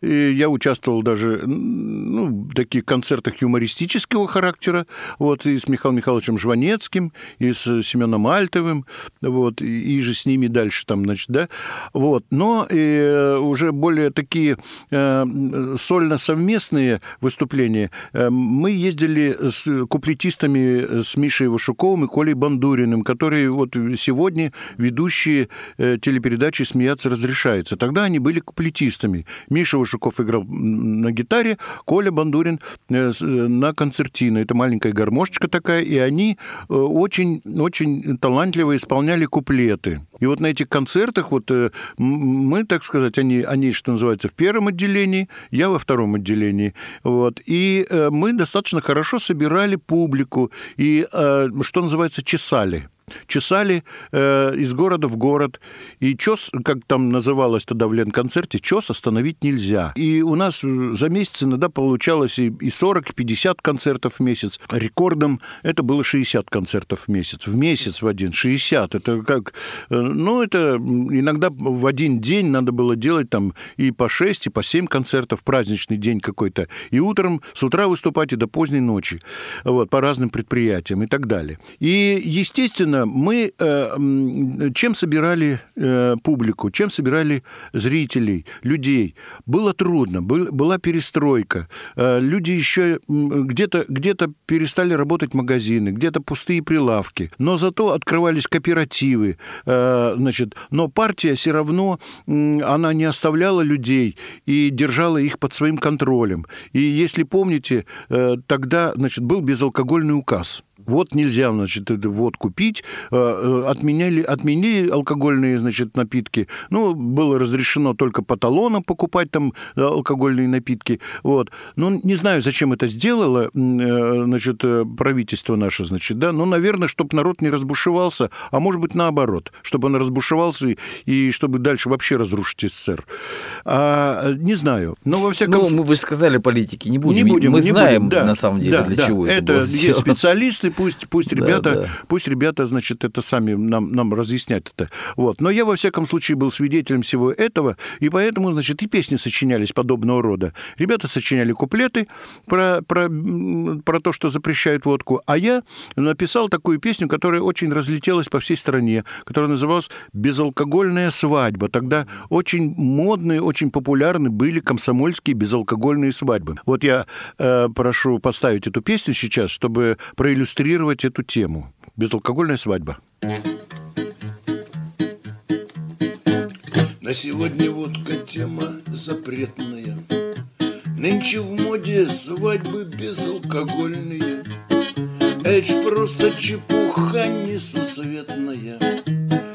И я участвовал даже в таких концертах юмористического характера, вот, и с Михаилом Михайловичем Жванецким, и с Семеном Альтовым, вот, и же с ними дальше там, значит, да, вот. Но уже более такие сольно-совместные выступления. Мы ездили с куплетистами, с Мишей Вашуковым и Колей Бандуриным, которые вот сегодня ведущие телепередачи «Смеяться разрешается». Тогда они были куплетистами. Миша Шуков играл на гитаре, Коля Бандурин на концертине. Это маленькая гармошечка такая, и они очень-очень талантливо исполняли куплеты. И вот на этих концертах вот мы, так сказать, они, что называется, в первом отделении, я во втором отделении. Вот. И мы достаточно хорошо собирали публику и, что называется, чесали. Чесали из города в город. И чес, как там называлось тогда в Ленконцерте, чес остановить нельзя. И у нас за месяц иногда получалось и 40, и 50 концертов в месяц. Рекордом это было 60 концертов в месяц. В месяц в один. 60. Это как... Ну, это иногда в один день надо было делать там и по 6, и по 7 концертов. Праздничный день какой-то. И утром, с утра выступать, и до поздней ночи. Вот, по разным предприятиям и так далее. И, естественно, мы чем собирали публику, чем собирали зрителей, людей? Было трудно, была перестройка. Люди еще где-то перестали работать магазины, где-то пустые прилавки. Но зато открывались кооперативы. Значит, но партия все равно, она не оставляла людей и держала их под своим контролем. И если помните, тогда, значит, был безалкогольный указ. Вот нельзя, значит, водку пить, отменили алкогольные, значит, напитки. Ну, было разрешено только по талонам покупать там алкогольные напитки. Вот. Ну, не знаю, зачем это сделало, значит, правительство наше, значит, да. Ну, наверное, чтобы народ не разбушевался, а может быть, наоборот, чтобы он разбушевался и чтобы дальше вообще разрушить СССР. Не знаю. Но во всяком случае... Ну, вы же сказали, политики, не будем. Мы знаем, да, на самом деле, да, для чего это было сделано. Есть специалисты, Пусть ребята, значит, это сами нам разъяснят это. Вот. Но я, во всяком случае, был свидетелем всего этого, и поэтому, значит, и песни сочинялись подобного рода. Ребята сочиняли куплеты про то, что запрещают водку, а я написал такую песню, которая очень разлетелась по всей стране, которая называлась «Безалкогольная свадьба». Тогда очень модные, очень популярны были комсомольские безалкогольные свадьбы. Вот я прошу поставить эту песню сейчас, чтобы проиллюстрировать эту тему. Безалкогольная свадьба. На сегодня водка тема запретная. Нынче в моде свадьбы безалкогольные. Это ж просто чепуха несусветная.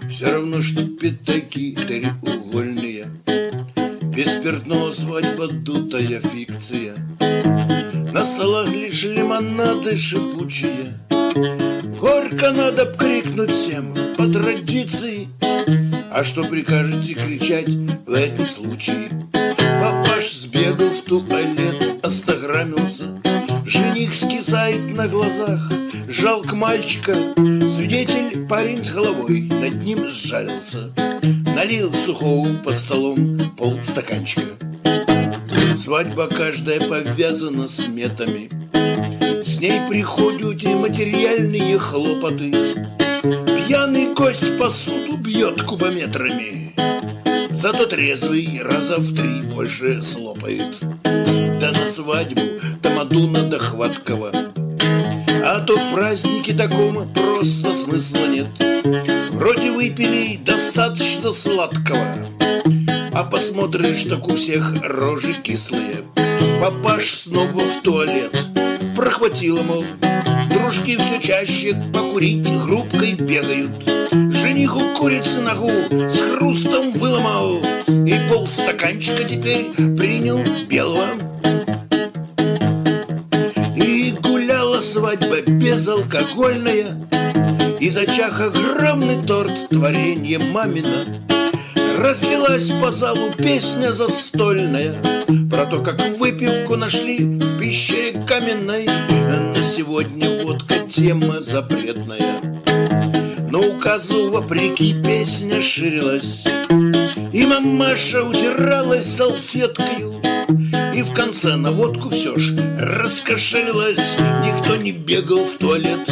Все равно, что пятаки треугольные. Без спиртного свадьба дутая фикция. На столах лишь лимонады шипучие. Горько надо б крикнуть всем по традиции. А что прикажете кричать в этом случае? Папаш сбегал в туалет, остограмился. Жених скисает на глазах, жалко мальчика. Свидетель парень с головой, над ним сжарился. Налил сухого под столом полстаканчика. Свадьба каждая повязана с метами. С ней приходят и материальные хлопоты. Пьяный гость посуду бьет кубометрами. Зато трезвый раза в три больше слопает. Да на свадьбу Тамадуна до Хваткова. А то в празднике таком просто смысла нет. Вроде выпили достаточно сладкого, а посмотришь, так у всех рожи кислые. Папаш снова в туалет. Прохватило, мол. Дружки все чаще покурить группкой бегают. Жениху курицы ногу с хрустом выломал, и полстаканчика теперь принял белого. И гуляла свадьба безалкогольная, и за чах огромный торт, творенье мамино. Разлилась по залу песня застольная про то, как выпивку нашли в пещере каменной. На сегодня водка тема запретная, но указу вопреки песня ширилась. И мамаша утиралась салфеткою, и в конце на водку все ж раскошелилась. Никто не бегал в туалет,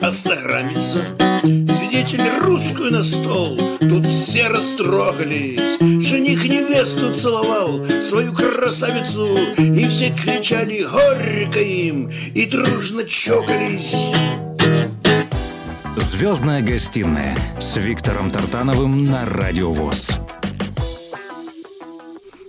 а стаграмится. Свидетели русскую на стол, тут все растрогались. Жених невесту целовал, свою красавицу, и все кричали горько им, и дружно чокались. «Звездная гостиная» с Виктором Тартановым на Радио ВОЗ.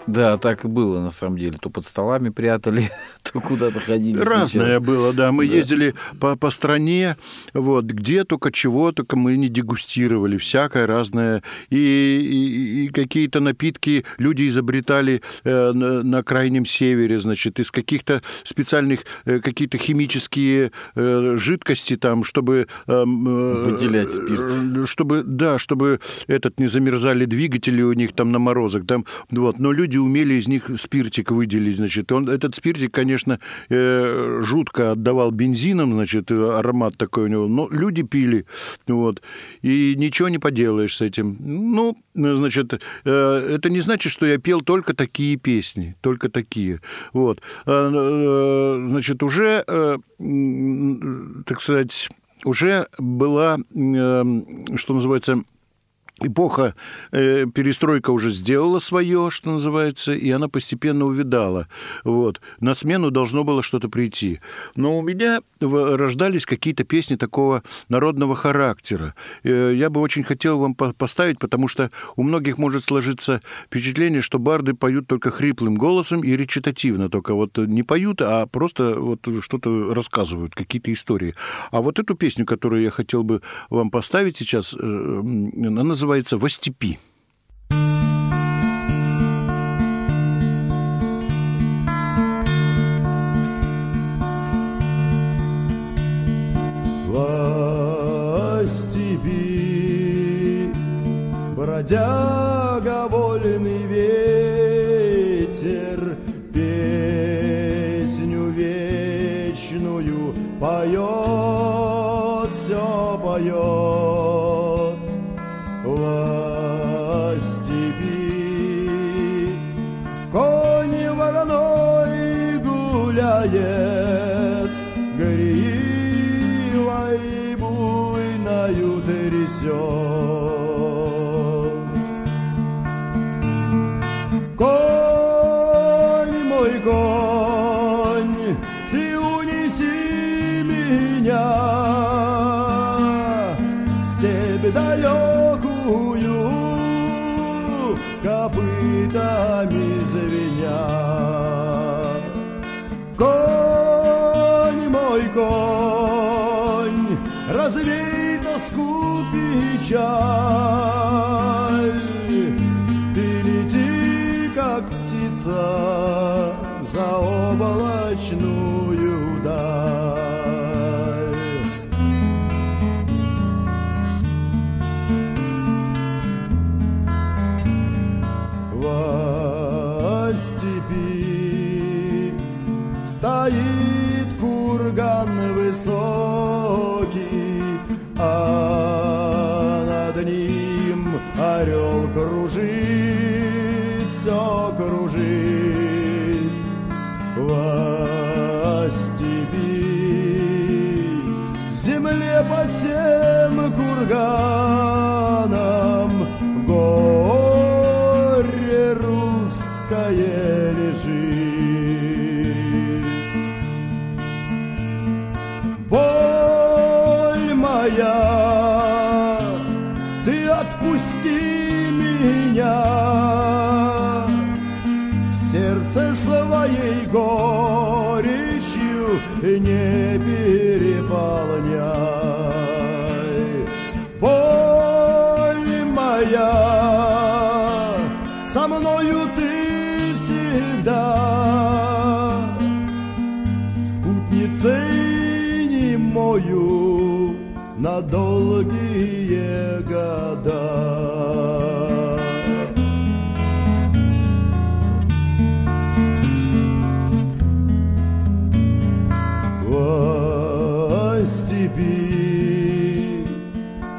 Да, так и было, на самом деле. То под столами прятали, то куда-то ходили. Разное сначала было, да. Мы ездили по стране, вот, где только чего, только мы не дегустировали. Всякое разное. И какие-то напитки люди изобретали на Крайнем Севере, значит, из каких-то специальных, какие-то химические жидкости там, чтобы... выделять спирт. Чтобы, да, чтобы этот не замерзали двигатели у них там на морозах. Там, вот, но люди умели из них спиртик выделить, значит. Этот спиртик, конечно, жутко отдавал бензином, значит, аромат такой у него, но люди пили, вот, и ничего не поделаешь с этим. Ну, значит, это не значит, что я пел только такие песни, только такие, вот. Значит, уже, так сказать, уже была, что называется, эпоха, перестройка уже сделала свое, что называется, и она постепенно увядала. Вот. На смену должно было что-то прийти. Но у меня рождались какие-то песни такого народного характера. Я бы очень хотел вам поставить, потому что у многих может сложиться впечатление, что барды поют только хриплым голосом и речитативно. Только вот не поют, а просто вот что-то рассказывают, какие-то истории. А вот эту песню, которую я хотел бы вам поставить сейчас, она называется «Во степи». Во степи бродяга вольный ветер песню вечную поет, все поет. Во степи конь вороной гуляет, гривой буйною трясет. Конь мой, конь, ты унеси меня в степь далекую, копытами звеня. Конь мой, конь, развей тоску, печаль. Ты лети, как птица, за облачную даль. Стоит курган высокий, а над ним орел кружит, все кружит. Во степи земле под тем курганом горь моя, ты отпусти меня. Сердце своей горечью не переполняй. Боль моя, со мною ты всегда, спутницей немою на долгие года.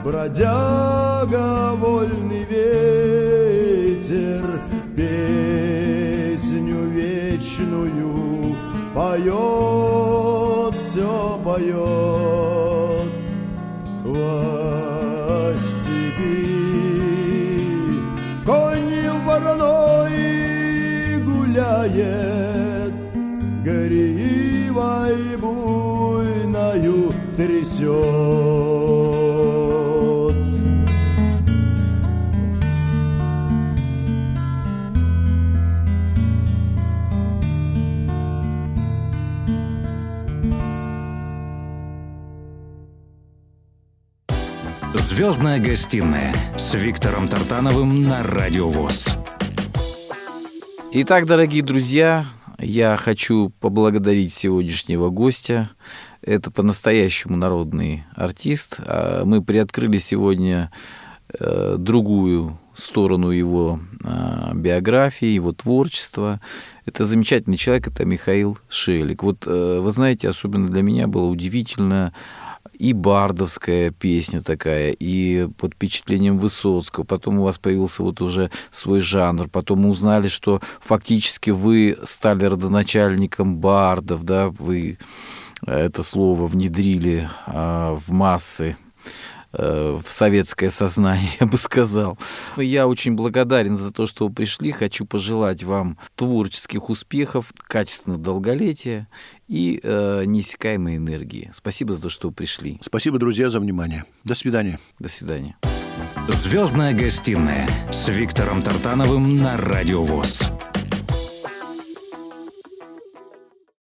Бродяга, вольный ветер, песню вечную поет, все поет. Во степи конь вороной гуляет, гривой буйною трясет. «Звездная гостиная» с Виктором Тартановым на Радио ВОЗ. Итак, дорогие друзья, я хочу поблагодарить сегодняшнего гостя. Это по-настоящему народный артист. Мы приоткрыли сегодня другую сторону его биографии, его творчества. Это замечательный человек, это Михаил Шелег. Вот вы знаете, особенно для меня было удивительно, и бардовская песня такая, и под впечатлением Высоцкого. Потом у вас появился вот уже свой жанр. Потом мы узнали, что фактически вы стали родоначальником бардов, да, вы это слово внедрили в массы, в советское сознание, я бы сказал. Я очень благодарен за то, что вы пришли. Хочу пожелать вам творческих успехов, качественного долголетия и неиссякаемой энергии. Спасибо за то, что вы пришли. Спасибо, друзья, за внимание. До свидания. До свидания. «Звездная гостиная» с Виктором Тартановым на Радио ВОЗ.